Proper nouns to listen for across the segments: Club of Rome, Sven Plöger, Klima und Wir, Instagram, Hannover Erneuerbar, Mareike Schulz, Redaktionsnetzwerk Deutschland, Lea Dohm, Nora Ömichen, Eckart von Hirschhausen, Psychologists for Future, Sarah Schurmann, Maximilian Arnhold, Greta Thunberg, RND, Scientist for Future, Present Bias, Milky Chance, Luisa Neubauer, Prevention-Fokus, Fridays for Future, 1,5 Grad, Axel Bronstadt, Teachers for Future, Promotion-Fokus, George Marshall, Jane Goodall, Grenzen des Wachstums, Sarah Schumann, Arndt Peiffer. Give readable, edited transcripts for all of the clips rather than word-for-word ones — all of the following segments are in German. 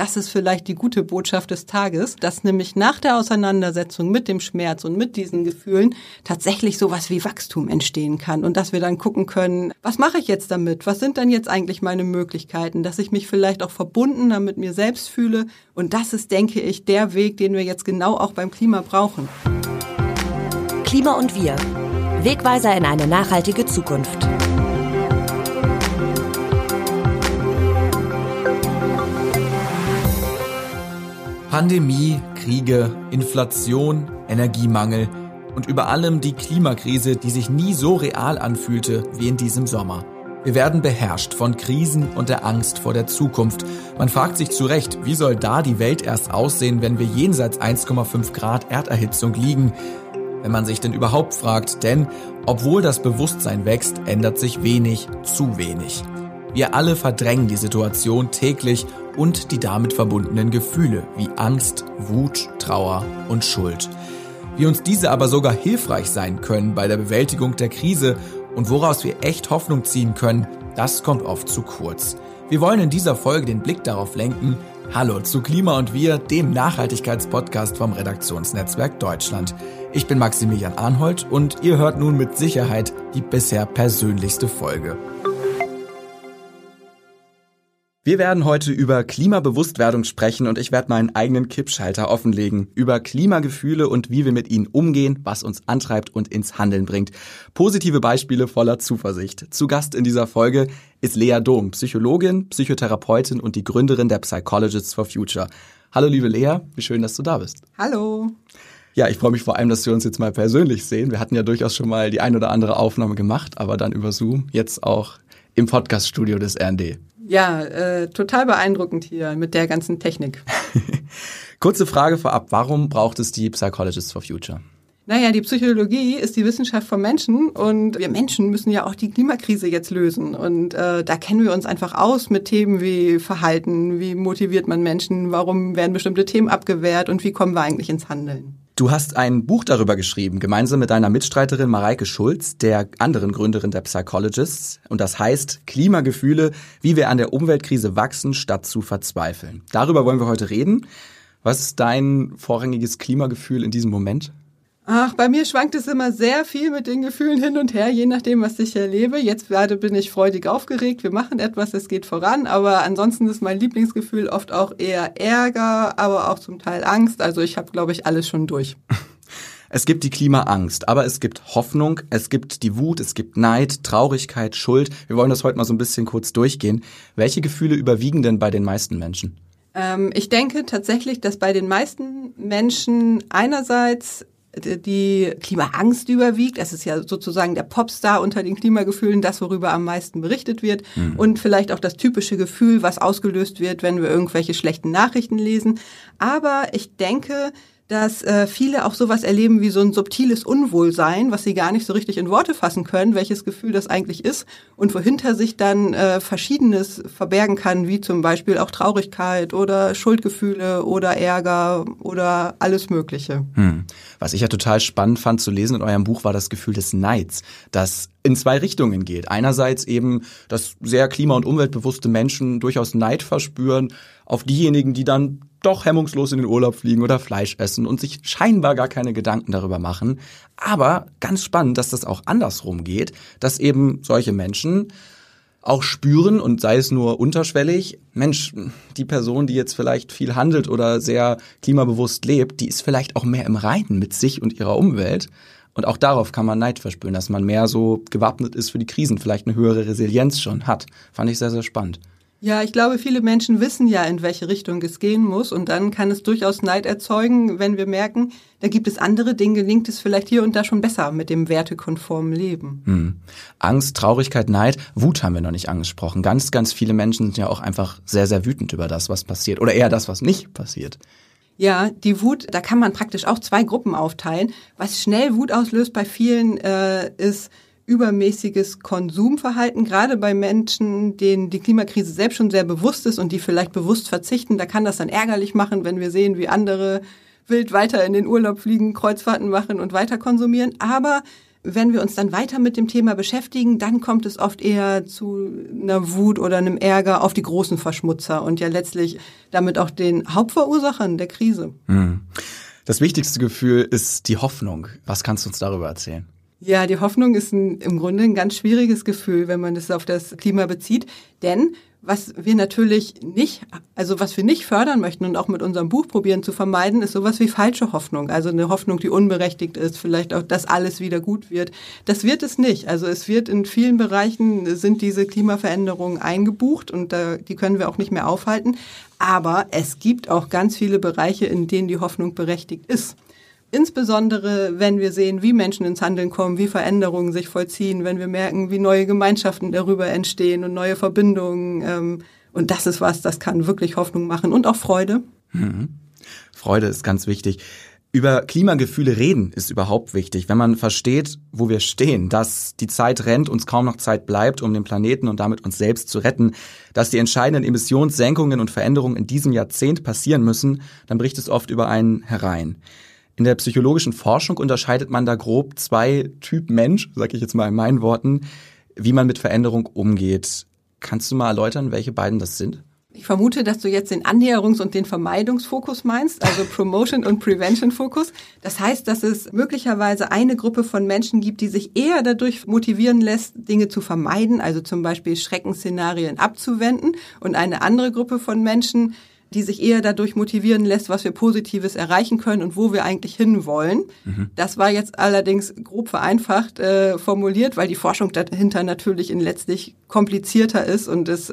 Das ist vielleicht die gute Botschaft des Tages, dass nämlich nach der Auseinandersetzung mit dem Schmerz und mit diesen Gefühlen tatsächlich sowas wie Wachstum entstehen kann und dass wir dann gucken können, was mache ich jetzt damit? Was sind denn jetzt eigentlich meine Möglichkeiten? Dass ich mich vielleicht auch verbundener mit mir selbst fühle und das ist, denke ich, der Weg, den wir jetzt genau auch beim Klima brauchen. Klima und wir. Wegweiser in eine nachhaltige Zukunft. Pandemie, Kriege, Inflation, Energiemangel und über allem die Klimakrise, die sich nie so real anfühlte wie in diesem Sommer. Wir werden beherrscht von Krisen und der Angst vor der Zukunft. Man fragt sich zu Recht, wie soll da die Welt erst aussehen, wenn wir jenseits 1,5 Grad Erderhitzung liegen? Wenn man sich denn überhaupt fragt, denn obwohl das Bewusstsein wächst, ändert sich wenig, zu wenig. Wir alle verdrängen die Situation täglich und die damit verbundenen Gefühle wie Angst, Wut, Trauer und Schuld. Wie uns diese aber sogar hilfreich sein können bei der Bewältigung der Krise und woraus wir echt Hoffnung ziehen können, das kommt oft zu kurz. Wir wollen in dieser Folge den Blick darauf lenken. Hallo zu Klima und wir, dem Nachhaltigkeitspodcast vom Redaktionsnetzwerk Deutschland. Ich bin Maximilian Arnhold und ihr hört nun mit Sicherheit die bisher persönlichste Folge. Wir werden heute über Klimabewusstwerdung sprechen und ich werde meinen eigenen Kippschalter offenlegen. Über Klimagefühle und wie wir mit ihnen umgehen, was uns antreibt und ins Handeln bringt. Positive Beispiele voller Zuversicht. Zu Gast in dieser Folge ist Lea Dohm, Psychologin, Psychotherapeutin und die Gründerin der Psychologists for Future. Hallo liebe Lea, wie schön, dass du da bist. Hallo. Ja, ich freue mich vor allem, dass wir uns jetzt mal persönlich sehen. Wir hatten ja durchaus schon mal die ein oder andere Aufnahme gemacht, aber dann über Zoom, jetzt auch im Podcaststudio des RND. Ja, total beeindruckend hier mit der ganzen Technik. Kurze Frage vorab, warum braucht es die Psychologists for Future? Naja, die Psychologie ist die Wissenschaft von Menschen und wir Menschen müssen ja auch die Klimakrise jetzt lösen. Und da kennen wir uns einfach aus mit Themen wie Verhalten, wie motiviert man Menschen, warum werden bestimmte Themen abgewehrt und wie kommen wir eigentlich ins Handeln? Du hast ein Buch darüber geschrieben, gemeinsam mit deiner Mitstreiterin Mareike Schulz, der anderen Gründerin der Psychologists. Und das heißt Klimagefühle, wie wir an der Umweltkrise wachsen, statt zu verzweifeln. Darüber wollen wir heute reden. Was ist dein vorrangiges Klimagefühl in diesem Moment? Ach, bei mir schwankt es immer sehr viel mit den Gefühlen hin und her, je nachdem, was ich erlebe. Jetzt gerade bin ich freudig aufgeregt, wir machen etwas, es geht voran, aber ansonsten ist mein Lieblingsgefühl oft auch eher Ärger, aber auch zum Teil Angst. Also ich habe, glaube ich, alles schon durch. Es gibt die Klimaangst, aber es gibt Hoffnung, es gibt die Wut, es gibt Neid, Traurigkeit, Schuld. Wir wollen das heute mal so ein bisschen kurz durchgehen. Welche Gefühle überwiegen denn bei den meisten Menschen? Ich denke tatsächlich, dass bei den meisten Menschen einerseits die Klimaangst überwiegt. Das ist ja sozusagen der Popstar unter den Klimagefühlen, das, worüber am meisten berichtet wird. Mhm. Und vielleicht auch das typische Gefühl, was ausgelöst wird, wenn wir irgendwelche schlechten Nachrichten lesen. Aber ich denke, dass viele auch sowas erleben wie so ein subtiles Unwohlsein, was sie gar nicht so richtig in Worte fassen können, welches Gefühl das eigentlich ist und wohinter sich dann Verschiedenes verbergen kann, wie zum Beispiel auch Traurigkeit oder Schuldgefühle oder Ärger oder alles Mögliche. Was ich ja total spannend fand zu lesen in eurem Buch, war das Gefühl des Neids, das in zwei Richtungen geht. Einerseits eben, dass sehr klima- und umweltbewusste Menschen durchaus Neid verspüren auf diejenigen, die dann doch hemmungslos in den Urlaub fliegen oder Fleisch essen und sich scheinbar gar keine Gedanken darüber machen. Aber ganz spannend, dass das auch andersrum geht, dass eben solche Menschen auch spüren und sei es nur unterschwellig, Mensch, die Person, die jetzt vielleicht viel handelt oder sehr klimabewusst lebt, die ist vielleicht auch mehr im Reinen mit sich und ihrer Umwelt. Und auch darauf kann man Neid verspüren, dass man mehr so gewappnet ist für die Krisen, vielleicht eine höhere Resilienz schon hat. Fand ich sehr, sehr spannend. Ja, ich glaube, viele Menschen wissen ja, in welche Richtung es gehen muss und dann kann es durchaus Neid erzeugen, wenn wir merken, da gibt es andere Dinge, gelingt es vielleicht hier und da schon besser mit dem wertekonformen Leben. Angst, Traurigkeit, Neid, Wut haben wir noch nicht angesprochen. Ganz, ganz viele Menschen sind ja auch einfach sehr, sehr wütend über das, was passiert oder eher das, was nicht passiert. Ja, die Wut, da kann man praktisch auch zwei Gruppen aufteilen. Was schnell Wut auslöst bei vielen ist übermäßiges Konsumverhalten, gerade bei Menschen, denen die Klimakrise selbst schon sehr bewusst ist und die vielleicht bewusst verzichten. Da kann das dann ärgerlich machen, wenn wir sehen, wie andere wild weiter in den Urlaub fliegen, Kreuzfahrten machen und weiter konsumieren. Aber Wenn wir uns dann weiter mit dem Thema beschäftigen, dann kommt es oft eher zu einer Wut oder einem Ärger auf die großen Verschmutzer und ja letztlich damit auch den Hauptverursachern der Krise. Das wichtigste Gefühl ist die Hoffnung. Was kannst du uns darüber erzählen? Ja, die Hoffnung ist im Grunde ein ganz schwieriges Gefühl, wenn man es auf das Klima bezieht, denn was wir natürlich nicht, also was wir nicht fördern möchten und auch mit unserem Buch probieren zu vermeiden, ist sowas wie falsche Hoffnung. Also eine Hoffnung, die unberechtigt ist, vielleicht auch, dass alles wieder gut wird. Das wird es nicht. Also es wird in vielen Bereichen, sind diese Klimaveränderungen eingebucht und die können wir auch nicht mehr aufhalten. Aber es gibt auch ganz viele Bereiche, in denen die Hoffnung berechtigt ist. Insbesondere, wenn wir sehen, wie Menschen ins Handeln kommen, wie Veränderungen sich vollziehen, wenn wir merken, wie neue Gemeinschaften darüber entstehen und neue Verbindungen. Und das ist was, das kann wirklich Hoffnung machen und auch Freude. Freude ist ganz wichtig. Über Klimagefühle reden ist überhaupt wichtig. Wenn man versteht, wo wir stehen, dass die Zeit rennt, uns kaum noch Zeit bleibt, um den Planeten und damit uns selbst zu retten, dass die entscheidenden Emissionssenkungen und Veränderungen in diesem Jahrzehnt passieren müssen, dann bricht es oft über einen herein. In der psychologischen Forschung unterscheidet man da grob zwei Typen Mensch, sage ich jetzt mal in meinen Worten, wie man mit Veränderung umgeht. Kannst du mal erläutern, welche beiden das sind? Ich vermute, dass du jetzt den Annäherungs- und den Vermeidungsfokus meinst, also Promotion- und Prevention-Fokus. Das heißt, dass es möglicherweise eine Gruppe von Menschen gibt, die sich eher dadurch motivieren lässt, Dinge zu vermeiden, also zum Beispiel Schreckensszenarien abzuwenden, und eine andere Gruppe von Menschen, die sich eher dadurch motivieren lässt, was wir Positives erreichen können und wo wir eigentlich hinwollen. Das war jetzt allerdings grob vereinfacht formuliert, weil die Forschung dahinter natürlich letztlich komplizierter ist und es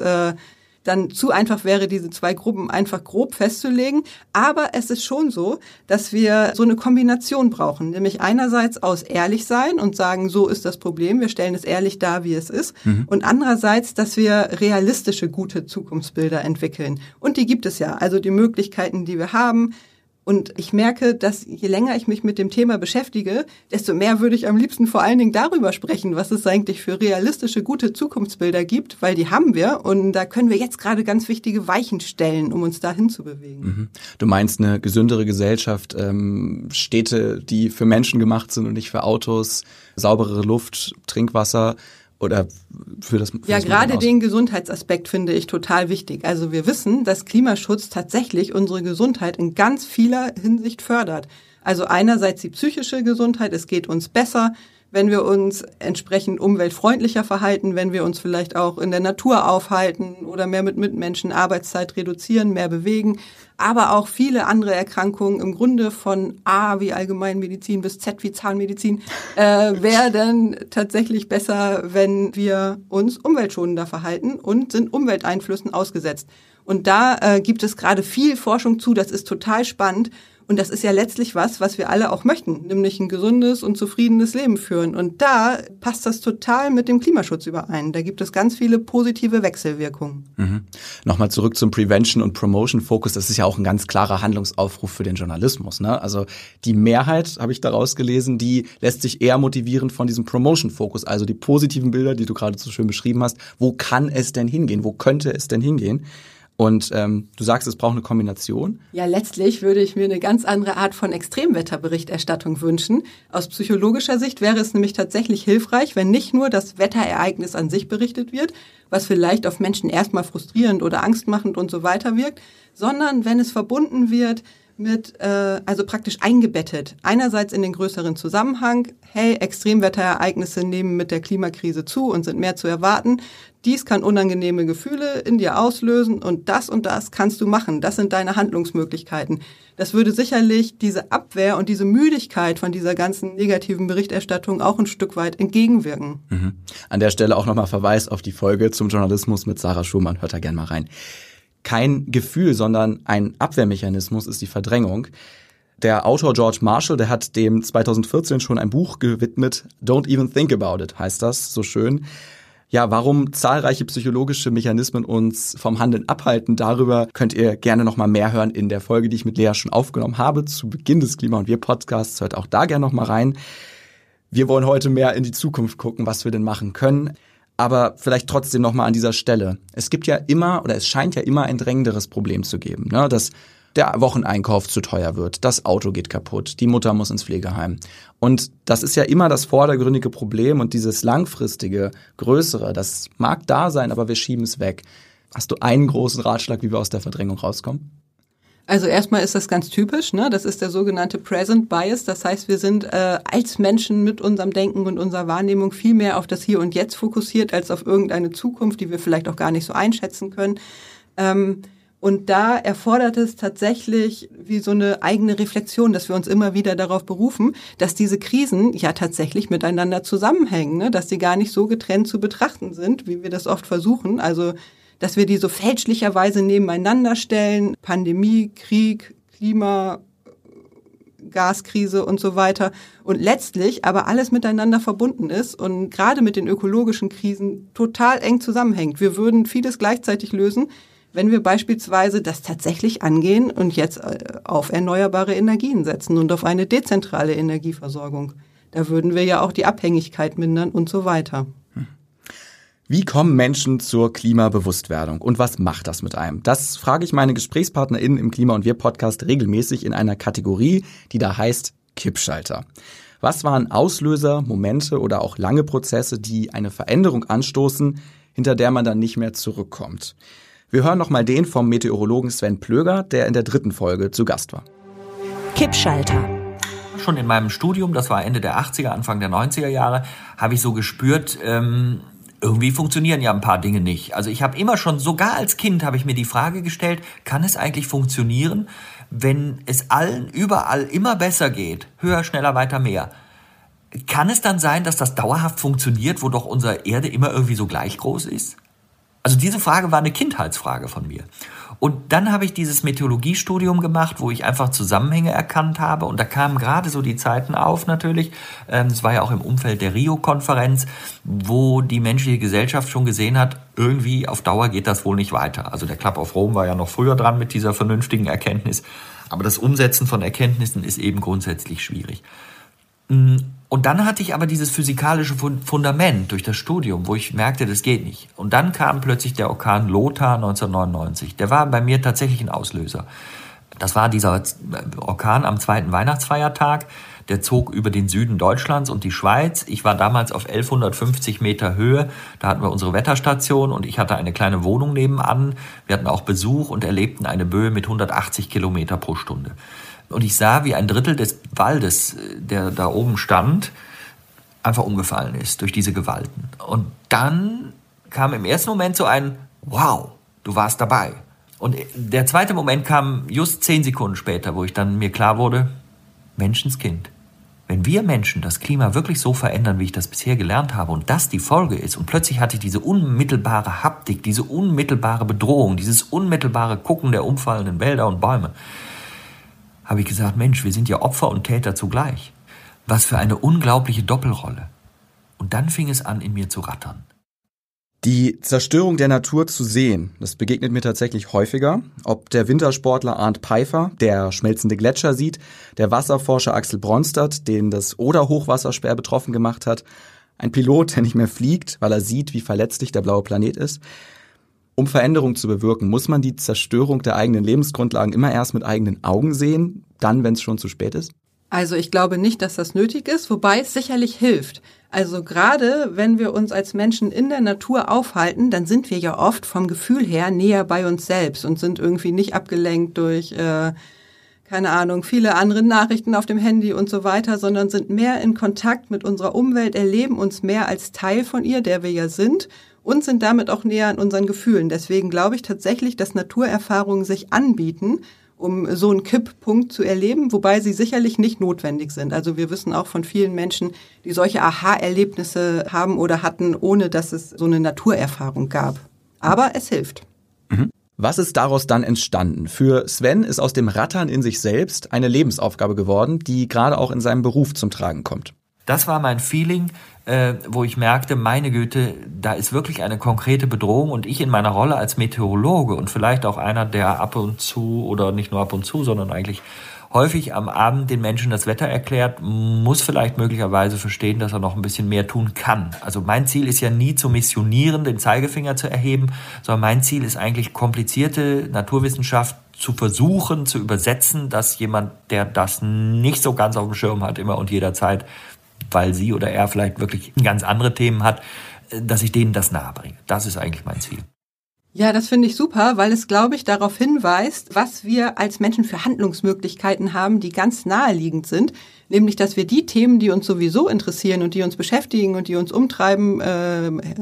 dann zu einfach wäre, diese zwei Gruppen einfach grob festzulegen. Aber es ist schon so, dass wir so eine Kombination brauchen, nämlich einerseits aus ehrlich sein und sagen, so ist das Problem, wir stellen es ehrlich dar, wie es ist, und andererseits, dass wir realistische, gute Zukunftsbilder entwickeln. Und die gibt es ja, also die Möglichkeiten, die wir haben. Und ich merke, dass je länger ich mich mit dem Thema beschäftige, desto mehr würde ich am liebsten vor allen Dingen darüber sprechen, was es eigentlich für realistische, gute Zukunftsbilder gibt, weil die haben wir und da können wir jetzt gerade ganz wichtige Weichen stellen, um uns dahin zu bewegen. Du meinst eine gesündere Gesellschaft, Städte, die für Menschen gemacht sind und nicht für Autos, sauberere Luft, Trinkwasser. Oder für das, ja, gerade den Gesundheitsaspekt finde ich total wichtig. Also wir wissen, dass Klimaschutz tatsächlich unsere Gesundheit in ganz vieler Hinsicht fördert. Also einerseits die psychische Gesundheit, es geht uns besser, wenn wir uns entsprechend umweltfreundlicher verhalten, wenn wir uns vielleicht auch in der Natur aufhalten oder mehr mit Mitmenschen, Arbeitszeit reduzieren, mehr bewegen. Aber auch viele andere Erkrankungen, im Grunde von A wie Allgemeinmedizin bis Z wie Zahnmedizin, werden tatsächlich besser, wenn wir uns umweltschonender verhalten und sind Umwelteinflüssen ausgesetzt. Und da gibt es gerade viel Forschung zu, das ist total spannend. Und das ist ja letztlich was wir alle auch möchten, nämlich ein gesundes und zufriedenes Leben führen. Und da passt das total mit dem Klimaschutz überein. Da gibt es ganz viele positive Wechselwirkungen. Nochmal zurück zum Prevention- und Promotion-Fokus. Das ist ja auch ein ganz klarer Handlungsaufruf für den Journalismus, ne? Also die Mehrheit, habe ich daraus gelesen, die lässt sich eher motivieren von diesem Promotion-Fokus. Also die positiven Bilder, die du gerade so schön beschrieben hast. Wo kann es denn hingehen? Wo könnte es denn hingehen? Und du sagst, es braucht eine Kombination? Ja, letztlich würde ich mir eine ganz andere Art von Extremwetterberichterstattung wünschen. Aus psychologischer Sicht wäre es nämlich tatsächlich hilfreich, wenn nicht nur das Wetterereignis an sich berichtet wird, was vielleicht auf Menschen erstmal frustrierend oder angstmachend und so weiter wirkt, sondern wenn es verbunden wird mit, also praktisch eingebettet. Einerseits in den größeren Zusammenhang, hey, Extremwetterereignisse nehmen mit der Klimakrise zu und sind mehr zu erwarten. Dies kann unangenehme Gefühle in dir auslösen und das kannst du machen. Das sind deine Handlungsmöglichkeiten. Das würde sicherlich diese Abwehr und diese Müdigkeit von dieser ganzen negativen Berichterstattung auch ein Stück weit entgegenwirken. An der Stelle auch nochmal Verweis auf die Folge zum Journalismus mit Sarah Schumann. Hört da gerne mal rein. Kein Gefühl, sondern ein Abwehrmechanismus ist die Verdrängung. Der Autor George Marshall, der hat dem 2014 schon ein Buch gewidmet, Don't Even Think About It, heißt das so schön. Ja, warum zahlreiche psychologische Mechanismen uns vom Handeln abhalten, darüber könnt ihr gerne nochmal mehr hören in der Folge, die ich mit Lea schon aufgenommen habe, zu Beginn des Klima- und Wir-Podcasts. Hört auch da gerne nochmal rein. Wir wollen heute mehr in die Zukunft gucken, was wir denn machen können. Aber vielleicht trotzdem nochmal an dieser Stelle. Es gibt ja immer, oder es scheint ja immer ein drängenderes Problem zu geben, ne? Das der Wocheneinkauf zu teuer wird, das Auto geht kaputt, die Mutter muss ins Pflegeheim. Und das ist ja immer das vordergründige Problem und dieses langfristige, größere, das mag da sein, aber wir schieben es weg. Hast du einen großen Ratschlag, wie wir aus der Verdrängung rauskommen? Also erstmal ist das ganz typisch, ne? Das ist der sogenannte Present Bias. Das heißt, wir sind als Menschen mit unserem Denken und unserer Wahrnehmung viel mehr auf das Hier und Jetzt fokussiert, als auf irgendeine Zukunft, die wir vielleicht auch gar nicht so einschätzen können. Und da erfordert es tatsächlich wie so eine eigene Reflexion, dass wir uns immer wieder darauf berufen, dass diese Krisen ja tatsächlich miteinander zusammenhängen, ne? Dass die gar nicht so getrennt zu betrachten sind, wie wir das oft versuchen. Also dass wir die so fälschlicherweise nebeneinander stellen, Pandemie, Krieg, Klima, Gaskrise und so weiter und letztlich aber alles miteinander verbunden ist und gerade mit den ökologischen Krisen total eng zusammenhängt. Wir würden vieles gleichzeitig lösen, wenn wir beispielsweise das tatsächlich angehen und jetzt auf erneuerbare Energien setzen und auf eine dezentrale Energieversorgung. Da würden wir ja auch die Abhängigkeit mindern und so weiter. Wie kommen Menschen zur Klimabewusstwerdung und was macht das mit einem? Das frage ich meine GesprächspartnerInnen im Klima- und Wir-Podcast regelmäßig in einer Kategorie, die da heißt Kippschalter. Was waren Auslöser, Momente oder auch lange Prozesse, die eine Veränderung anstoßen, hinter der man dann nicht mehr zurückkommt? Wir hören nochmal den vom Meteorologen Sven Plöger, der in der 3. Folge zu Gast war. Kippschalter. Schon in meinem Studium, das war Ende der 80er, Anfang der 90er Jahre, habe ich so gespürt, irgendwie funktionieren ja ein paar Dinge nicht. Also ich habe immer schon, sogar als Kind, habe ich mir die Frage gestellt, kann es eigentlich funktionieren, wenn es allen überall immer besser geht, höher, schneller, weiter, mehr? Kann es dann sein, dass das dauerhaft funktioniert, wo doch unsere Erde immer irgendwie so gleich groß ist? Also diese Frage war eine Kindheitsfrage von mir. Und dann habe ich dieses Meteorologiestudium gemacht, wo ich einfach Zusammenhänge erkannt habe. Und da kamen gerade so die Zeiten auf natürlich. Es war ja auch im Umfeld der Rio-Konferenz, wo die menschliche Gesellschaft schon gesehen hat, irgendwie auf Dauer geht das wohl nicht weiter. Also der Club of Rome war ja noch früher dran mit dieser vernünftigen Erkenntnis. Aber das Umsetzen von Erkenntnissen ist eben grundsätzlich schwierig. Und dann hatte ich aber dieses physikalische Fundament durch das Studium, wo ich merkte, das geht nicht. Und dann kam plötzlich der Orkan Lothar 1999. Der war bei mir tatsächlich ein Auslöser. Das war dieser Orkan am 2. Weihnachtsfeiertag. Der zog über den Süden Deutschlands und die Schweiz. Ich war damals auf 1150 Meter Höhe. Da hatten wir unsere Wetterstation und ich hatte eine kleine Wohnung nebenan. Wir hatten auch Besuch und erlebten eine Böe mit 180 Kilometer pro Stunde. Und ich sah, wie ein Drittel des Waldes, der da oben stand, einfach umgefallen ist durch diese Gewalten. Und dann kam im ersten Moment so ein Wow, du warst dabei. Und der zweite Moment kam just 10 Sekunden später, wo ich dann mir klar wurde, Menschenskind. Wenn wir Menschen das Klima wirklich so verändern, wie ich das bisher gelernt habe und das die Folge ist und plötzlich hatte ich diese unmittelbare Haptik, diese unmittelbare Bedrohung, dieses unmittelbare Gucken der umfallenden Wälder und Bäume, habe ich gesagt, Mensch, wir sind ja Opfer und Täter zugleich. Was für eine unglaubliche Doppelrolle. Und dann fing es an, in mir zu rattern. Die Zerstörung der Natur zu sehen, das begegnet mir tatsächlich häufiger. Ob der Wintersportler Arndt Peiffer, der schmelzende Gletscher sieht, der Wasserforscher Axel Bronstadt, den das Oder-Hochwasser schwer betroffen gemacht hat, ein Pilot, der nicht mehr fliegt, weil er sieht, wie verletzlich der blaue Planet ist. Um Veränderung zu bewirken, muss man die Zerstörung der eigenen Lebensgrundlagen immer erst mit eigenen Augen sehen, dann, wenn es schon zu spät ist? Also ich glaube nicht, dass das nötig ist, wobei es sicherlich hilft. Also gerade wenn wir uns als Menschen in der Natur aufhalten, dann sind wir ja oft vom Gefühl her näher bei uns selbst und sind irgendwie nicht abgelenkt durch, keine Ahnung, viele andere Nachrichten auf dem Handy und so weiter, sondern sind mehr in Kontakt mit unserer Umwelt, erleben uns mehr als Teil von ihr, der wir ja sind. Und sind damit auch näher an unseren Gefühlen. Deswegen glaube ich tatsächlich, dass Naturerfahrungen sich anbieten, um so einen Kipppunkt zu erleben, wobei sie sicherlich nicht notwendig sind. Also wir wissen auch von vielen Menschen, die solche Aha-Erlebnisse haben oder hatten, ohne dass es so eine Naturerfahrung gab. Aber es hilft. Mhm. Was ist daraus dann entstanden? Für Sven ist aus dem Rattern in sich selbst eine Lebensaufgabe geworden, die gerade auch in seinem Beruf zum Tragen kommt. Das war mein Feeling, wo ich merkte, meine Güte, da ist wirklich eine konkrete Bedrohung und ich in meiner Rolle als Meteorologe und vielleicht auch einer, der ab und zu oder nicht nur ab und zu, sondern eigentlich häufig am Abend den Menschen das Wetter erklärt, muss vielleicht möglicherweise verstehen, dass er noch ein bisschen mehr tun kann. Also mein Ziel ist ja nie zu missionieren, den Zeigefinger zu erheben, sondern mein Ziel ist eigentlich komplizierte Naturwissenschaft zu versuchen, zu übersetzen, dass jemand, der das nicht so ganz auf dem Schirm hat, immer und jederzeit, weil sie oder er vielleicht wirklich ganz andere Themen hat, dass ich denen das nahe bringe. Das ist eigentlich mein Ziel. Ja, das finde ich super, weil es, glaube ich, darauf hinweist, was wir als Menschen für Handlungsmöglichkeiten haben, die ganz naheliegend sind. Nämlich, dass wir die Themen, die uns sowieso interessieren und die uns beschäftigen und die uns umtreiben,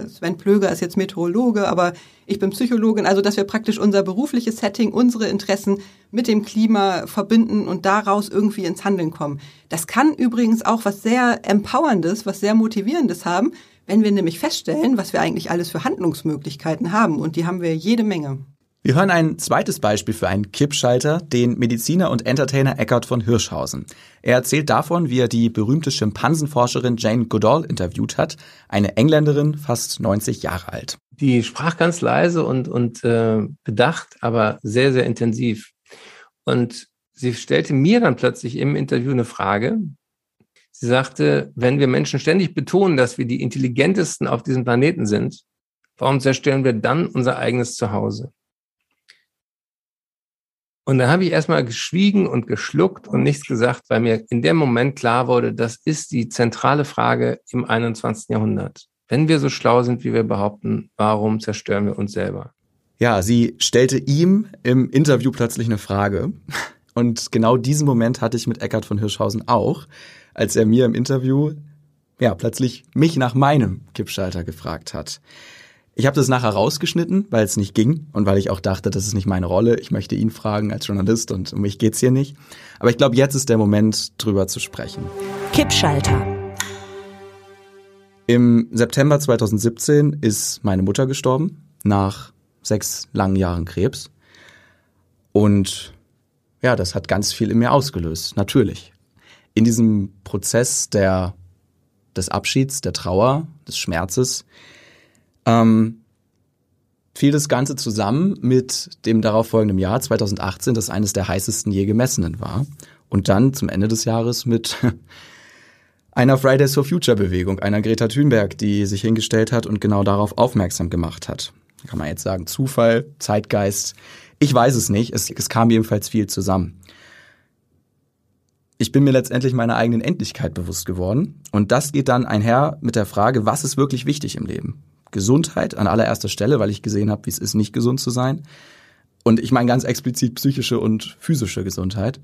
Sven Plöger ist jetzt Meteorologe, aber ich bin Psychologin, also dass wir praktisch unser berufliches Setting, unsere Interessen mit dem Klima verbinden und daraus irgendwie ins Handeln kommen. Das kann übrigens auch was sehr Empowerndes, was sehr Motivierendes haben, wenn wir nämlich feststellen, was wir eigentlich alles für Handlungsmöglichkeiten haben. Und die haben wir jede Menge. Wir hören ein zweites Beispiel für einen Kippschalter, den Mediziner und Entertainer Eckart von Hirschhausen. Er erzählt davon, wie er die berühmte Schimpansenforscherin Jane Goodall interviewt hat, eine Engländerin, fast 90 Jahre alt. Die sprach ganz leise und bedacht, aber sehr, sehr intensiv. Und sie stellte mir dann plötzlich im Interview eine Frage. Sie sagte, wenn wir Menschen ständig betonen, dass wir die Intelligentesten auf diesem Planeten sind, warum zerstören wir dann unser eigenes Zuhause? Und dann habe ich erstmal geschwiegen und geschluckt und nichts gesagt, weil mir in dem Moment klar wurde, das ist die zentrale Frage im 21. Jahrhundert. Wenn wir so schlau sind, wie wir behaupten, warum zerstören wir uns selber? Ja, sie stellte ihm im Interview plötzlich eine Frage. Und genau diesen Moment hatte ich mit Eckart von Hirschhausen auch, als er mir im Interview plötzlich mich nach meinem Kippschalter gefragt hat. Ich habe das nachher rausgeschnitten, weil es nicht ging und weil ich auch dachte, das ist nicht meine Rolle. Ich möchte ihn fragen als Journalist und um mich geht's hier nicht. Aber ich glaube, jetzt ist der Moment, drüber zu sprechen. Kippschalter. Im September 2017 ist meine Mutter gestorben, nach 6 langen Jahren Krebs. Und ja, das hat ganz viel in mir ausgelöst, natürlich. In diesem Prozess des Abschieds, der Trauer, des Schmerzes, fiel das Ganze zusammen mit dem darauffolgenden Jahr 2018, das eines der heißesten je gemessenen war. Und dann zum Ende des Jahres mit einer Fridays for Future Bewegung, einer Greta Thunberg, die sich hingestellt hat und genau darauf aufmerksam gemacht hat. Kann man jetzt sagen, Zufall, Zeitgeist, ich weiß es nicht, es kam jedenfalls viel zusammen. Ich bin mir letztendlich meiner eigenen Endlichkeit bewusst geworden. Und das geht dann einher mit der Frage, was ist wirklich wichtig im Leben? Gesundheit an allererster Stelle, weil ich gesehen habe, wie es ist, nicht gesund zu sein. Und ich meine ganz explizit psychische und physische Gesundheit.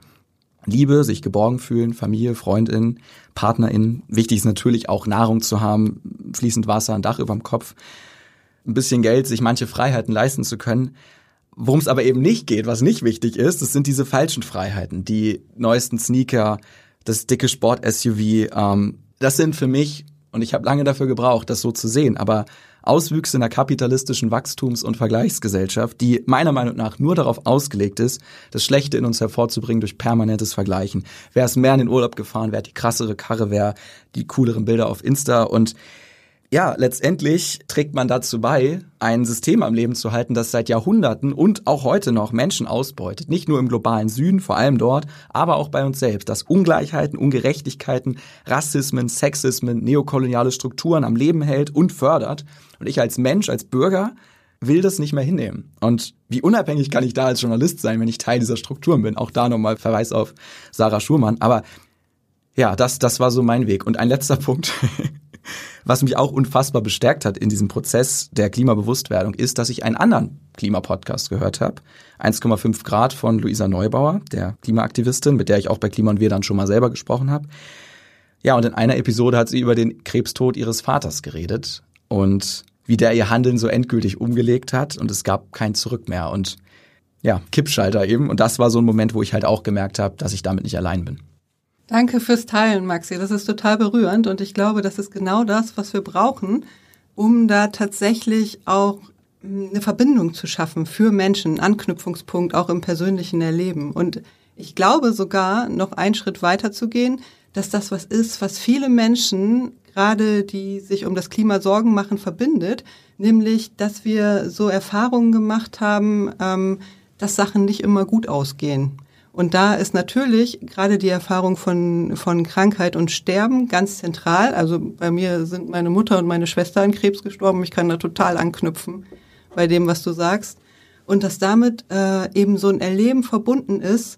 Liebe, sich geborgen fühlen, Familie, Freundin, Partnerin. Wichtig ist natürlich auch Nahrung zu haben, fließend Wasser, ein Dach über dem Kopf, ein bisschen Geld, sich manche Freiheiten leisten zu können. Worum es aber eben nicht geht, was nicht wichtig ist, das sind diese falschen Freiheiten. Die neuesten Sneaker, das dicke Sport-SUV, das sind für mich, und ich habe lange dafür gebraucht, das so zu sehen, aber Auswüchse in der kapitalistischen Wachstums- und Vergleichsgesellschaft, die meiner Meinung nach nur darauf ausgelegt ist, das Schlechte in uns hervorzubringen durch permanentes Vergleichen. Wer ist mehr in den Urlaub gefahren, wer hat die krassere Karre, wer die cooleren Bilder auf Insta und ja, letztendlich trägt man dazu bei, ein System am Leben zu halten, das seit Jahrhunderten und auch heute noch Menschen ausbeutet. Nicht nur im globalen Süden, vor allem dort, aber auch bei uns selbst. Dass Ungleichheiten, Ungerechtigkeiten, Rassismen, Sexismen, neokoloniale Strukturen am Leben hält und fördert. Und ich als Mensch, als Bürger will das nicht mehr hinnehmen. Und wie unabhängig kann ich da als Journalist sein, wenn ich Teil dieser Strukturen bin? Auch da nochmal Verweis auf Sarah Schurmann. Aber ja, das war so mein Weg. Und ein letzter Punkt. Was mich auch unfassbar bestärkt hat in diesem Prozess der Klimabewusstwerdung, ist, dass ich einen anderen Klimapodcast gehört habe. 1,5 Grad von Luisa Neubauer, der Klimaaktivistin, mit der ich auch bei Klima und Wir dann schon mal selber gesprochen habe. Ja, und in einer Episode hat sie über den Krebstod ihres Vaters geredet und wie der ihr Handeln so endgültig umgelegt hat und es gab kein Zurück mehr und ja, Kippschalter eben. Und das war so ein Moment, wo ich halt auch gemerkt habe, dass ich damit nicht allein bin. Danke fürs Teilen, Maxi. Das ist total berührend und ich glaube, das ist genau das, was wir brauchen, um da tatsächlich auch eine Verbindung zu schaffen für Menschen, einen Anknüpfungspunkt auch im persönlichen Erleben. Und ich glaube sogar, noch einen Schritt weiter zu gehen, dass das was ist, was viele Menschen, gerade die sich um das Klima Sorgen machen, verbindet, nämlich, dass wir so Erfahrungen gemacht haben, dass Sachen nicht immer gut ausgehen. Und da ist natürlich gerade die Erfahrung von Krankheit und Sterben ganz zentral. Also bei mir sind meine Mutter und meine Schwester an Krebs gestorben. Ich kann da total anknüpfen bei dem, was du sagst. und dass damit eben so ein Erleben verbunden ist,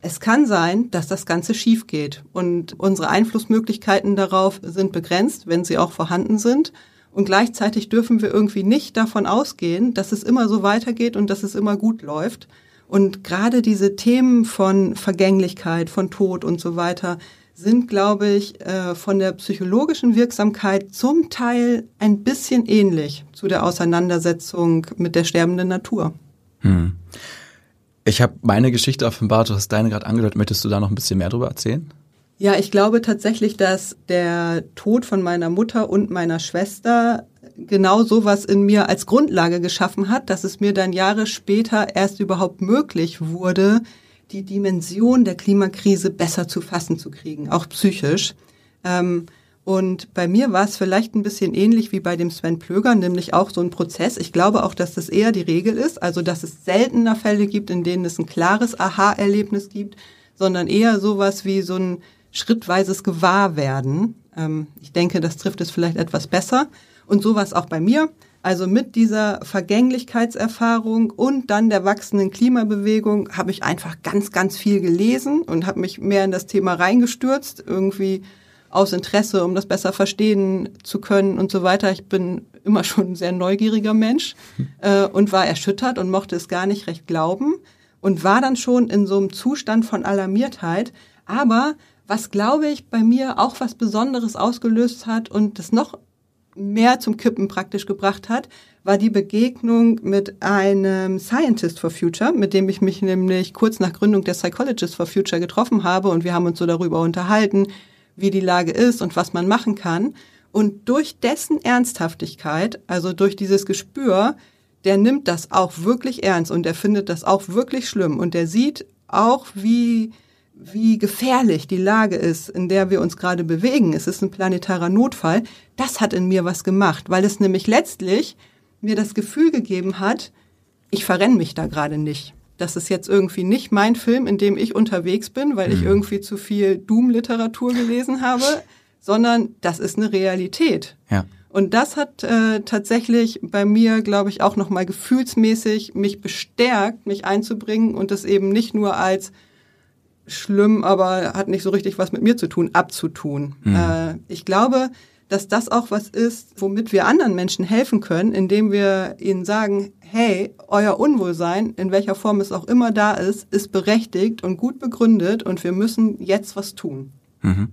es kann sein, dass das Ganze schief geht und unsere Einflussmöglichkeiten darauf sind begrenzt, wenn sie auch vorhanden sind. Und gleichzeitig dürfen wir irgendwie nicht davon ausgehen, dass es immer so weitergeht und dass es immer gut läuft. Und gerade diese Themen von Vergänglichkeit, von Tod und so weiter sind, glaube ich, von der psychologischen Wirksamkeit zum Teil ein bisschen ähnlich zu der Auseinandersetzung mit der sterbenden Natur. Hm. Ich habe meine Geschichte offenbart, du hast deine gerade angedeutet. Möchtest du da noch ein bisschen mehr drüber erzählen? Ja, ich glaube tatsächlich, dass der Tod von meiner Mutter und meiner Schwester genau sowas in mir als Grundlage geschaffen hat, dass es mir dann Jahre später erst überhaupt möglich wurde, die Dimension der Klimakrise besser zu fassen zu kriegen, auch psychisch. Und bei mir war es vielleicht ein bisschen ähnlich wie bei dem Sven Plöger, nämlich auch so ein Prozess. Ich glaube auch, dass das eher die Regel ist, also dass es seltener Fälle gibt, in denen es ein klares Aha-Erlebnis gibt, sondern eher sowas wie so ein schrittweises Gewahrwerden. Ich denke, das trifft es vielleicht etwas besser. Und sowas auch bei mir. Also mit dieser Vergänglichkeitserfahrung und dann der wachsenden Klimabewegung habe ich einfach ganz, ganz viel gelesen und habe mich mehr in das Thema reingestürzt, irgendwie aus Interesse, um das besser verstehen zu können und so weiter. Ich bin immer schon ein sehr neugieriger Mensch und war erschüttert und mochte es gar nicht recht glauben und war dann schon in so einem Zustand von Alarmiertheit. Aber was, glaube ich, bei mir auch was Besonderes ausgelöst hat und das noch mehr zum Kippen praktisch gebracht hat, war die Begegnung mit einem Scientist for Future, mit dem ich mich nämlich kurz nach Gründung der Psychologists for Future getroffen habe und wir haben uns so darüber unterhalten, wie die Lage ist und was man machen kann. Und durch dessen Ernsthaftigkeit, also durch dieses Gespür, der nimmt das auch wirklich ernst und der findet das auch wirklich schlimm und der sieht auch, wie gefährlich die Lage ist, in der wir uns gerade bewegen. Es ist ein planetarer Notfall. Das hat in mir was gemacht, weil es nämlich letztlich mir das Gefühl gegeben hat, ich verrenne mich da gerade nicht. Das ist jetzt irgendwie nicht mein Film, in dem ich unterwegs bin, weil ich irgendwie zu viel Doom-Literatur gelesen habe, sondern das ist eine Realität. Ja. Und das hat tatsächlich bei mir, glaube ich, auch nochmal gefühlsmäßig mich bestärkt, mich einzubringen und das eben nicht nur als schlimm, aber hat nicht so richtig was mit mir zu tun, abzutun. Mhm. Ich glaube, dass das auch was ist, womit wir anderen Menschen helfen können, indem wir ihnen sagen, hey, euer Unwohlsein, in welcher Form es auch immer da ist berechtigt und gut begründet und wir müssen jetzt was tun. Mhm.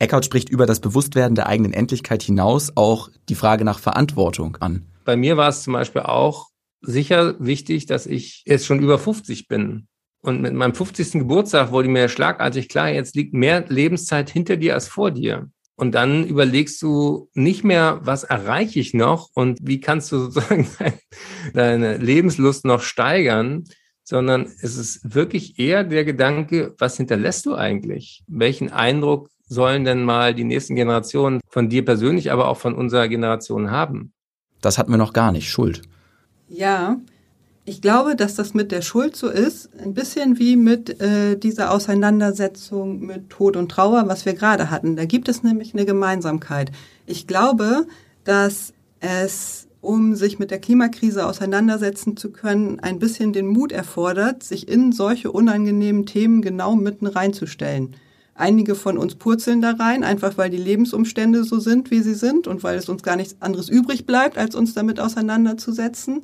Eckart spricht über das Bewusstwerden der eigenen Endlichkeit hinaus auch die Frage nach Verantwortung an. Bei mir war es zum Beispiel auch sicher wichtig, dass ich jetzt schon über 50 bin. Und mit meinem 50. Geburtstag wurde mir schlagartig klar, jetzt liegt mehr Lebenszeit hinter dir als vor dir. Und dann überlegst du nicht mehr, was erreiche ich noch und wie kannst du sozusagen deine Lebenslust noch steigern, sondern es ist wirklich eher der Gedanke, was hinterlässt du eigentlich? Welchen Eindruck sollen denn mal die nächsten Generationen von dir persönlich, aber auch von unserer Generation haben? Das hatten wir noch gar nicht, Schuld. Ja, ich glaube, dass das mit der Schuld so ist, ein bisschen wie mit dieser Auseinandersetzung mit Tod und Trauer, was wir gerade hatten. Da gibt es nämlich eine Gemeinsamkeit. Ich glaube, dass es, um sich mit der Klimakrise auseinandersetzen zu können, ein bisschen den Mut erfordert, sich in solche unangenehmen Themen genau mitten reinzustellen. Einige von uns purzeln da rein, einfach weil die Lebensumstände so sind, wie sie sind und weil es uns gar nichts anderes übrig bleibt, als uns damit auseinanderzusetzen.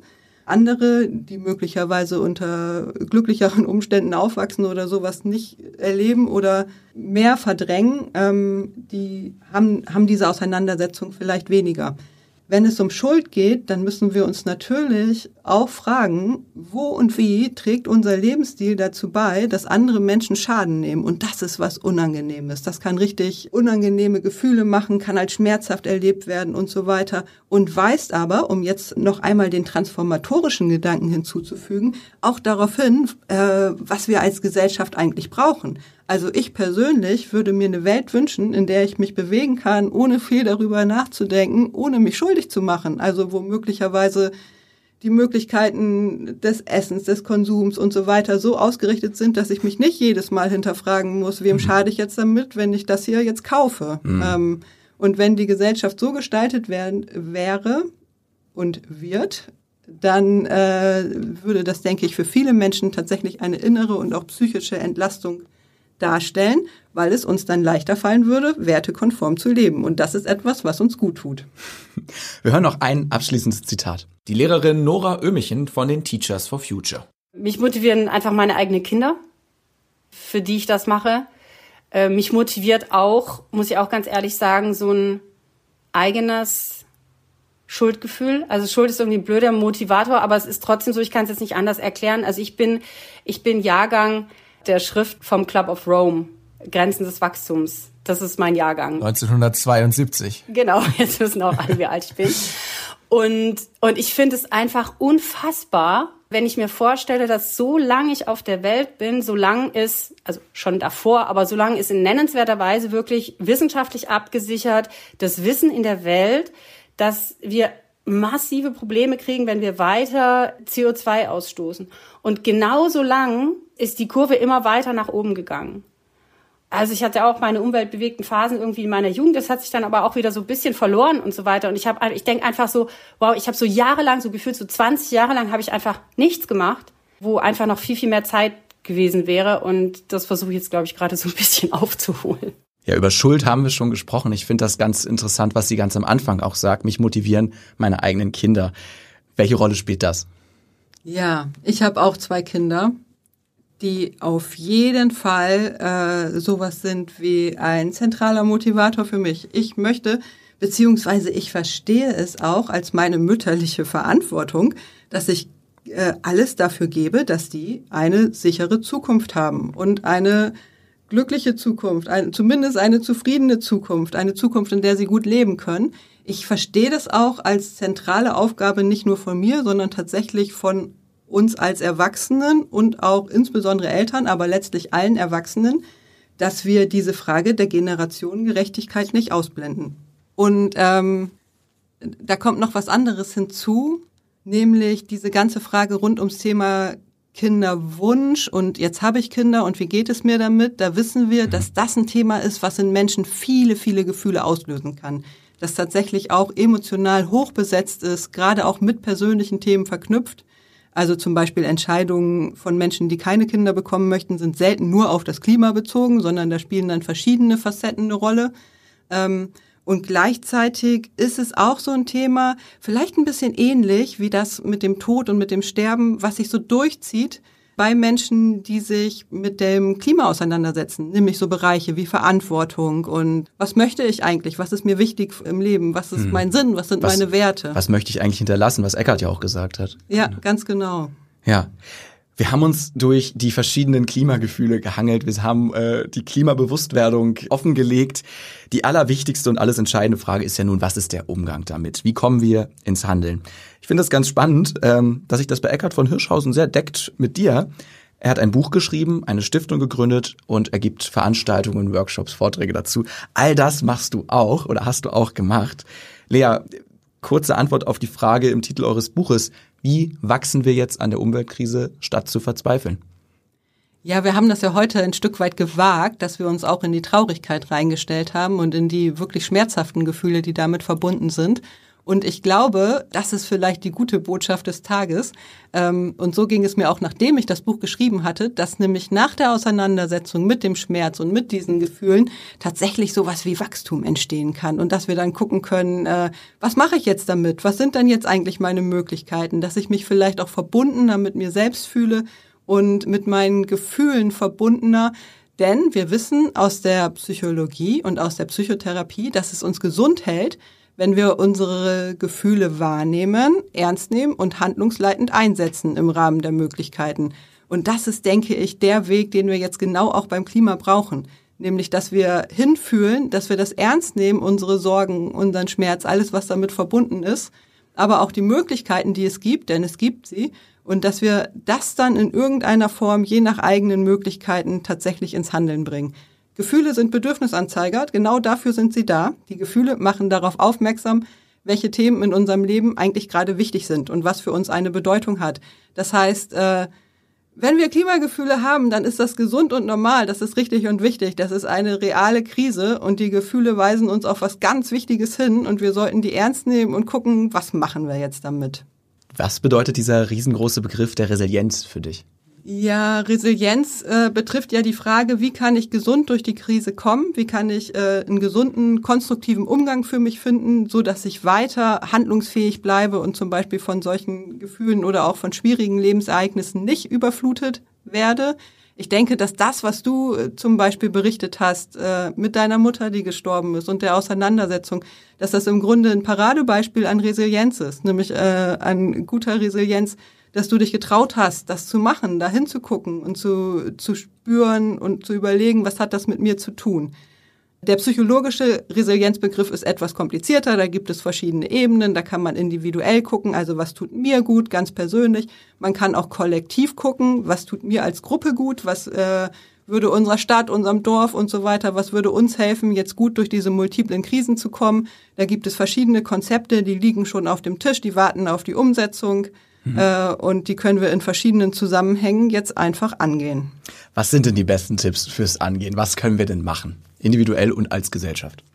Andere, die möglicherweise unter glücklicheren Umständen aufwachsen oder sowas nicht erleben oder mehr verdrängen, die haben diese Auseinandersetzung vielleicht weniger. Wenn es um Schuld geht, dann müssen wir uns natürlich auch fragen, wo und wie trägt unser Lebensstil dazu bei, dass andere Menschen Schaden nehmen. Und das ist was Unangenehmes. Das kann richtig unangenehme Gefühle machen, kann als schmerzhaft erlebt werden und so weiter. Und weist aber, um jetzt noch einmal den transformatorischen Gedanken hinzuzufügen, auch darauf hin, was wir als Gesellschaft eigentlich brauchen. Also ich persönlich würde mir eine Welt wünschen, in der ich mich bewegen kann, ohne viel darüber nachzudenken, ohne mich schuldig zu machen. Also wo möglicherweise die Möglichkeiten des Essens, des Konsums und so weiter so ausgerichtet sind, dass ich mich nicht jedes Mal hinterfragen muss, wem schade ich jetzt damit, wenn ich das hier jetzt kaufe. Und wenn die Gesellschaft so gestaltet wäre, und wird, dann würde das, denke ich, für viele Menschen tatsächlich eine innere und auch psychische Entlastung darstellen, weil es uns dann leichter fallen würde, wertekonform zu leben. Und das ist etwas, was uns gut tut. Wir hören noch ein abschließendes Zitat. Die Lehrerin Nora Ömichen von den Teachers for Future. Mich motivieren einfach meine eigenen Kinder, für die ich das mache. Mich motiviert auch, muss ich auch ganz ehrlich sagen, so ein eigenes Schuldgefühl. Also Schuld ist irgendwie ein blöder Motivator, aber es ist trotzdem so, ich kann es jetzt nicht anders erklären. Also ich bin Jahrgang der Schrift vom Club of Rome, Grenzen des Wachstums. Das ist mein Jahrgang. 1972. Genau, jetzt wissen auch alle, wie alt ich bin. Und ich finde es einfach unfassbar, wenn ich mir vorstelle, dass so lange ich auf der Welt bin, so lange ist, also schon davor, aber so lange ist in nennenswerter Weise wirklich wissenschaftlich abgesichert, das Wissen in der Welt, dass wir massive Probleme kriegen, wenn wir weiter CO2 ausstoßen. Und genauso lang ist die Kurve immer weiter nach oben gegangen. Also ich hatte auch meine umweltbewegten Phasen irgendwie in meiner Jugend, das hat sich dann aber auch wieder so ein bisschen verloren und so weiter. Und ich denke einfach so, wow, ich habe so jahrelang, so gefühlt so 20 Jahre lang habe ich einfach nichts gemacht, wo einfach noch viel, viel mehr Zeit gewesen wäre. Und das versuche ich jetzt, glaube ich, gerade so ein bisschen aufzuholen. Ja, über Schuld haben wir schon gesprochen. Ich finde das ganz interessant, was sie ganz am Anfang auch sagt. Mich motivieren meine eigenen Kinder. Welche Rolle spielt das? Ja, ich habe auch 2 Kinder, die auf jeden Fall sowas sind wie ein zentraler Motivator für mich. Ich möchte, beziehungsweise ich verstehe es auch als meine mütterliche Verantwortung, dass ich alles dafür gebe, dass die eine sichere Zukunft haben und eine glückliche Zukunft, zumindest eine zufriedene Zukunft, eine Zukunft, in der sie gut leben können. Ich verstehe das auch als zentrale Aufgabe nicht nur von mir, sondern tatsächlich von uns als Erwachsenen und auch insbesondere Eltern, aber letztlich allen Erwachsenen, dass wir diese Frage der Generationengerechtigkeit nicht ausblenden. Und da kommt noch was anderes hinzu, nämlich diese ganze Frage rund ums Thema Kinderwunsch und jetzt habe ich Kinder und wie geht es mir damit? Da wissen wir, dass das ein Thema ist, was in Menschen viele, viele Gefühle auslösen kann. Das tatsächlich auch emotional hochbesetzt ist, gerade auch mit persönlichen Themen verknüpft. Also zum Beispiel Entscheidungen von Menschen, die keine Kinder bekommen möchten, sind selten nur auf das Klima bezogen, sondern da spielen dann verschiedene Facetten eine Rolle. Und gleichzeitig ist es auch so ein Thema, vielleicht ein bisschen ähnlich wie das mit dem Tod und mit dem Sterben, was sich so durchzieht bei Menschen, die sich mit dem Klima auseinandersetzen. Nämlich so Bereiche wie Verantwortung und was möchte ich eigentlich, was ist mir wichtig im Leben, was ist mein Sinn, was sind meine Werte. Was möchte ich eigentlich hinterlassen, was Eckart ja auch gesagt hat. Ja, ganz genau. Ja. Wir haben uns durch die verschiedenen Klimagefühle gehangelt. Wir haben die Klimabewusstwerdung offengelegt. Die allerwichtigste und alles entscheidende Frage ist ja nun, was ist der Umgang damit? Wie kommen wir ins Handeln? Ich finde das ganz spannend, dass sich das bei Eckart von Hirschhausen sehr deckt mit dir. Er hat ein Buch geschrieben, eine Stiftung gegründet und er gibt Veranstaltungen, Workshops, Vorträge dazu. All das machst du auch oder hast du auch gemacht. Lea, kurze Antwort auf die Frage im Titel eures Buches. Wie wachsen wir jetzt an der Umweltkrise, statt zu verzweifeln? Ja, wir haben das ja heute ein Stück weit gewagt, dass wir uns auch in die Traurigkeit reingestellt haben und in die wirklich schmerzhaften Gefühle, die damit verbunden sind. Und ich glaube, das ist vielleicht die gute Botschaft des Tages. Und so ging es mir auch, nachdem ich das Buch geschrieben hatte, dass nämlich nach der Auseinandersetzung mit dem Schmerz und mit diesen Gefühlen tatsächlich sowas wie Wachstum entstehen kann. Und dass wir dann gucken können, was mache ich jetzt damit? Was sind denn jetzt eigentlich meine Möglichkeiten? Dass ich mich vielleicht auch verbundener mit mir selbst fühle und mit meinen Gefühlen verbundener. Denn wir wissen aus der Psychologie und aus der Psychotherapie, dass es uns gesund hält, wenn wir unsere Gefühle wahrnehmen, ernst nehmen und handlungsleitend einsetzen im Rahmen der Möglichkeiten. Und das ist, denke ich, der Weg, den wir jetzt genau auch beim Klima brauchen. Nämlich, dass wir hinfühlen, dass wir das ernst nehmen, unsere Sorgen, unseren Schmerz, alles, was damit verbunden ist, aber auch die Möglichkeiten, die es gibt, denn es gibt sie, und dass wir das dann in irgendeiner Form, je nach eigenen Möglichkeiten, tatsächlich ins Handeln bringen. Gefühle sind Bedürfnisanzeiger, genau dafür sind sie da. Die Gefühle machen darauf aufmerksam, welche Themen in unserem Leben eigentlich gerade wichtig sind und was für uns eine Bedeutung hat. Das heißt, Wenn wir Klimagefühle haben, dann ist das gesund und normal, das ist richtig und wichtig, das ist eine reale Krise und die Gefühle weisen uns auf was ganz Wichtiges hin und wir sollten die ernst nehmen und gucken, was machen wir jetzt damit. Was bedeutet dieser riesengroße Begriff der Resilienz für dich? Ja, Resilienz betrifft ja die Frage, wie kann ich gesund durch die Krise kommen? Wie kann ich einen gesunden, konstruktiven Umgang für mich finden, so dass ich weiter handlungsfähig bleibe und zum Beispiel von solchen Gefühlen oder auch von schwierigen Lebensereignissen nicht überflutet werde? Ich denke, dass das, was du zum Beispiel berichtet hast mit deiner Mutter, die gestorben ist und der Auseinandersetzung, dass das im Grunde ein Paradebeispiel an Resilienz ist, nämlich an guter Resilienz, dass du dich getraut hast, das zu machen, da hinzugucken und zu spüren und zu überlegen, was hat das mit mir zu tun. Der psychologische Resilienzbegriff ist etwas komplizierter, da gibt es verschiedene Ebenen, da kann man individuell gucken, also was tut mir gut, ganz persönlich. Man kann auch kollektiv gucken, was tut mir als Gruppe gut, was würde unserer Stadt, unserem Dorf und so weiter, was würde uns helfen, jetzt gut durch diese multiplen Krisen zu kommen. Da gibt es verschiedene Konzepte, die liegen schon auf dem Tisch, die warten auf die Umsetzung. Und die können wir in verschiedenen Zusammenhängen jetzt einfach angehen. Was sind denn die besten Tipps fürs Angehen? Was können wir denn machen? Individuell und als Gesellschaft?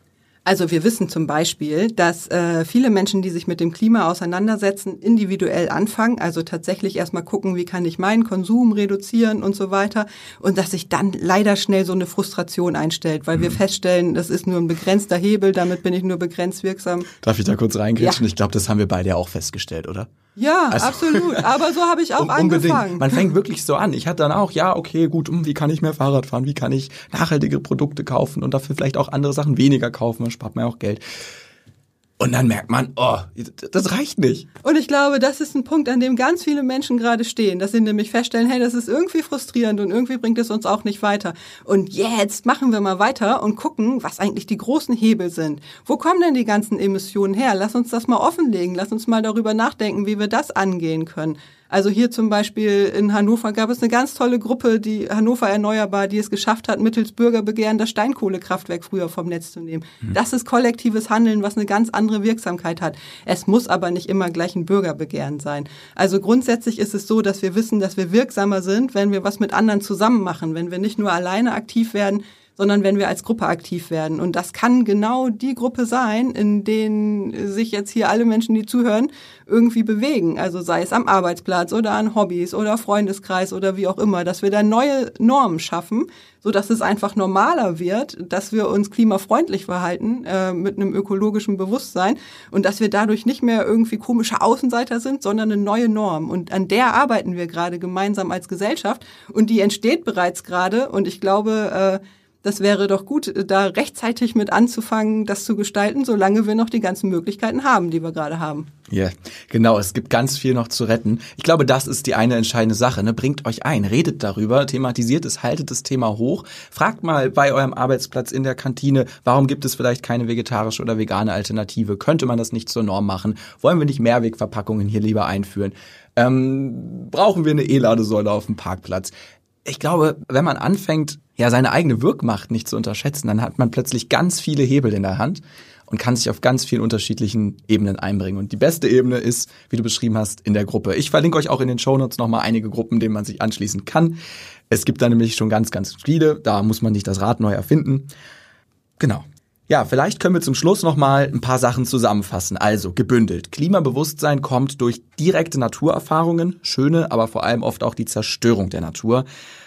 Also wir wissen zum Beispiel, dass viele Menschen, die sich mit dem Klima auseinandersetzen, individuell anfangen. Also tatsächlich erstmal gucken, wie kann ich meinen Konsum reduzieren und so weiter. Und dass sich dann leider schnell so eine Frustration einstellt, weil wir feststellen, das ist nur ein begrenzter Hebel, damit bin ich nur begrenzt wirksam. Darf ich da kurz reingrätschen? Ja. Ich glaube, das haben wir beide ja auch festgestellt, oder? Ja, also, absolut. Aber so habe ich auch angefangen. Man fängt wirklich so an. Ich hatte dann auch, ja, okay, gut, wie kann ich mehr Fahrrad fahren? Wie kann ich nachhaltige Produkte kaufen und dafür vielleicht auch andere Sachen weniger kaufen? Dann spart man ja auch Geld. Und dann merkt man, oh, das reicht nicht. Und ich glaube, das ist ein Punkt, an dem ganz viele Menschen gerade stehen, dass sie nämlich feststellen, hey, das ist irgendwie frustrierend und irgendwie bringt es uns auch nicht weiter. Und jetzt machen wir mal weiter und gucken, was eigentlich die großen Hebel sind. Wo kommen denn die ganzen Emissionen her? Lass uns das mal offenlegen. Lass uns mal darüber nachdenken, wie wir das angehen können. Also hier zum Beispiel in Hannover gab es eine ganz tolle Gruppe, die Hannover Erneuerbar, die es geschafft hat, mittels Bürgerbegehren das Steinkohlekraftwerk früher vom Netz zu nehmen. Das ist kollektives Handeln, was eine ganz andere Wirksamkeit hat. Es muss aber nicht immer gleich ein Bürgerbegehren sein. Also grundsätzlich ist es so, dass wir wissen, dass wir wirksamer sind, wenn wir was mit anderen zusammen machen, wenn wir nicht nur alleine aktiv werden, sondern wenn wir als Gruppe aktiv werden. Und das kann genau die Gruppe sein, in denen sich jetzt hier alle Menschen, die zuhören, irgendwie bewegen. Also sei es am Arbeitsplatz oder an Hobbys oder Freundeskreis oder wie auch immer, dass wir da neue Normen schaffen, sodass es einfach normaler wird, dass wir uns klimafreundlich verhalten mit einem ökologischen Bewusstsein und dass wir dadurch nicht mehr irgendwie komische Außenseiter sind, sondern eine neue Norm. Und an der arbeiten wir gerade gemeinsam als Gesellschaft und die entsteht bereits gerade und ich glaube, das wäre doch gut, da rechtzeitig mit anzufangen, das zu gestalten, solange wir noch die ganzen Möglichkeiten haben, die wir gerade haben. Ja, yeah, genau. Es gibt ganz viel noch zu retten. Ich glaube, das ist die eine entscheidende Sache. Ne? Bringt euch ein, redet darüber, thematisiert es, haltet das Thema hoch. Fragt mal bei eurem Arbeitsplatz in der Kantine, warum gibt es vielleicht keine vegetarische oder vegane Alternative? Könnte man das nicht zur Norm machen? Wollen wir nicht Mehrwegverpackungen hier lieber einführen? Brauchen wir eine E-Ladesäule auf dem Parkplatz? Ich glaube, wenn man anfängt, ja, seine eigene Wirkmacht nicht zu unterschätzen, dann hat man plötzlich ganz viele Hebel in der Hand und kann sich auf ganz vielen unterschiedlichen Ebenen einbringen. Und die beste Ebene ist, wie du beschrieben hast, in der Gruppe. Ich verlinke euch auch in den Shownotes nochmal einige Gruppen, denen man sich anschließen kann. Es gibt da nämlich schon ganz, ganz viele. Da muss man nicht das Rad neu erfinden. Genau. Ja, vielleicht können wir zum Schluss nochmal ein paar Sachen zusammenfassen. Also, gebündelt. Klimabewusstsein kommt durch direkte Naturerfahrungen, schöne, aber vor allem oft auch die Zerstörung der Natur.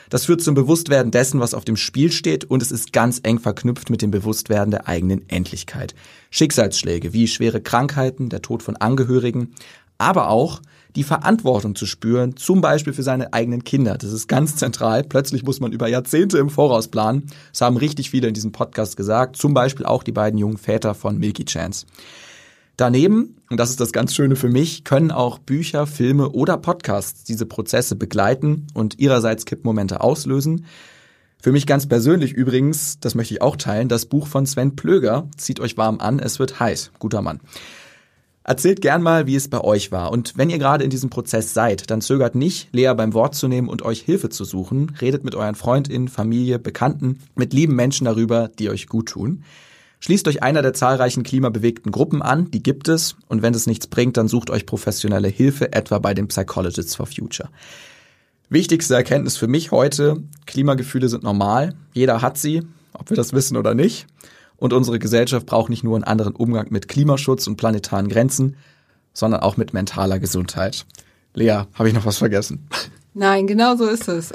Das führt zum Bewusstwerden dessen, was auf dem Spiel steht und es ist ganz eng verknüpft mit dem Bewusstwerden der eigenen Endlichkeit. Schicksalsschläge wie schwere Krankheiten, der Tod von Angehörigen, aber auch die Verantwortung zu spüren, zum Beispiel für seine eigenen Kinder. Das ist ganz zentral. Plötzlich muss man über Jahrzehnte im Voraus planen. Das haben richtig viele in diesem Podcast gesagt. Zum Beispiel auch die beiden jungen Väter von Milky Chance. Daneben, und das ist das ganz Schöne für mich, können auch Bücher, Filme oder Podcasts diese Prozesse begleiten und ihrerseits Kippmomente auslösen. Für mich ganz persönlich übrigens, das möchte ich auch teilen, das Buch von Sven Plöger, zieht euch warm an, es wird heiß. Guter Mann. Erzählt gern mal, wie es bei euch war. Und wenn ihr gerade in diesem Prozess seid, dann zögert nicht, Lea beim Wort zu nehmen und euch Hilfe zu suchen. Redet mit euren FreundInnen, Familie, Bekannten, mit lieben Menschen darüber, die euch gut tun. Schließt euch einer der zahlreichen klimabewegten Gruppen an, die gibt es. Und wenn es nichts bringt, dann sucht euch professionelle Hilfe, etwa bei den Psychologists for Future. Wichtigste Erkenntnis für mich heute: Klimagefühle sind normal. Jeder hat sie, ob wir das wissen oder nicht. Und unsere Gesellschaft braucht nicht nur einen anderen Umgang mit Klimaschutz und planetaren Grenzen, sondern auch mit mentaler Gesundheit. Lea, habe ich noch was vergessen? Nein, genau so ist es.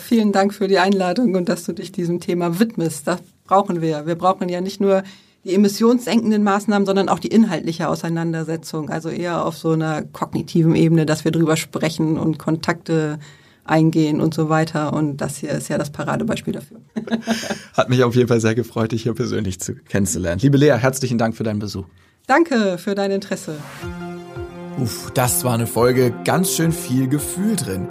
Vielen Dank für die Einladung und dass du dich diesem Thema widmest. Das brauchen wir. Wir brauchen ja nicht nur die emissionssenkenden Maßnahmen, sondern auch die inhaltliche Auseinandersetzung. Also eher auf so einer kognitiven Ebene, dass wir drüber sprechen und Kontakte eingehen und so weiter. Und das hier ist ja das Paradebeispiel dafür. Hat mich auf jeden Fall sehr gefreut, dich hier persönlich kennenzulernen. Liebe Lea, herzlichen Dank für deinen Besuch. Danke für dein Interesse. Uff, das war eine Folge, ganz schön viel Gefühl drin.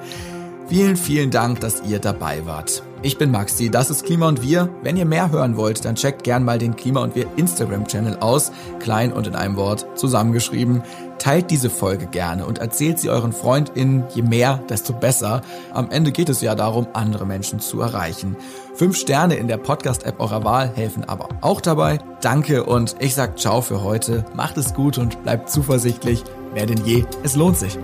Vielen, vielen Dank, dass ihr dabei wart. Ich bin Maxi, das ist Klima und Wir. Wenn ihr mehr hören wollt, dann checkt gern mal den Klima und Wir Instagram-Channel aus. Klein und in einem Wort zusammengeschrieben. Teilt diese Folge gerne und erzählt sie euren FreundInnen. Je mehr, desto besser. Am Ende geht es ja darum, andere Menschen zu erreichen. 5 Sterne in der Podcast-App eurer Wahl helfen aber auch dabei. Danke und ich sag ciao für heute. Macht es gut und bleibt zuversichtlich. Mehr denn je, es lohnt sich.